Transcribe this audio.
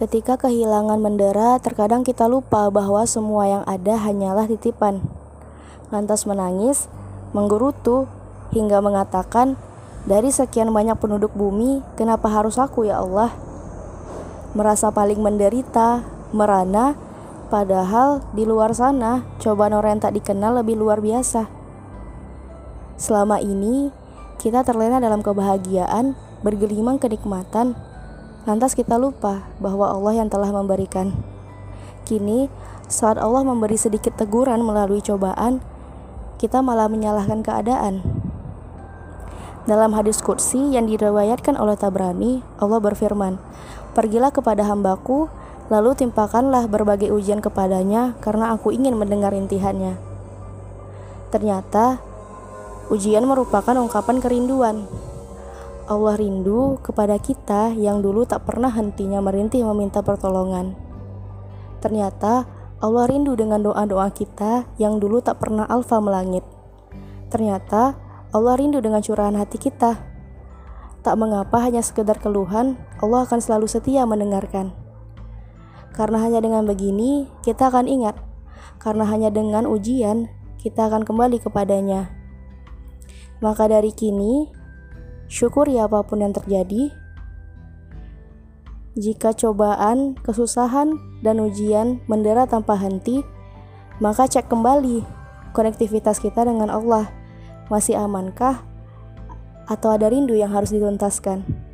Ketika kehilangan mendera, terkadang kita lupa bahwa semua yang ada hanyalah titipan. Lantas menangis, menggerutu, hingga mengatakan, "Dari sekian banyak penduduk bumi, kenapa harus aku ya Allah?" Merasa paling menderita, merana, padahal di luar sana, cobaan orang yang tak dikenal lebih luar biasa. Selama ini, kita terlena dalam kebahagiaan, bergelimang kenikmatan, lantas kita lupa bahwa Allah yang telah memberikan. Kini, saat Allah memberi sedikit teguran melalui cobaan, kita malah menyalahkan keadaan. Dalam hadis qudsi yang diriwayatkan oleh Tabrani, Allah berfirman, "Pergilah kepada hambaku, lalu timpakanlah berbagai ujian kepadanya, karena aku ingin mendengar intihannya." Ternyata, ujian merupakan ungkapan kerinduan. Allah rindu kepada kita yang dulu tak pernah hentinya merintih meminta pertolongan. Ternyata Allah rindu dengan doa-doa kita yang dulu tak pernah alfa melangit. Ternyata Allah rindu dengan curahan hati kita. Tak mengapa hanya sekedar keluhan, Allah akan selalu setia mendengarkan. Karena hanya dengan begini, kita akan ingat. Karena hanya dengan ujian, kita akan kembali kepadanya. Maka dari kini, syukuri apapun yang terjadi. Jika cobaan, kesusahan, dan ujian mendera tanpa henti, maka cek kembali konektivitas kita dengan Allah. Masih amankah? Atau ada rindu yang harus dituntaskan?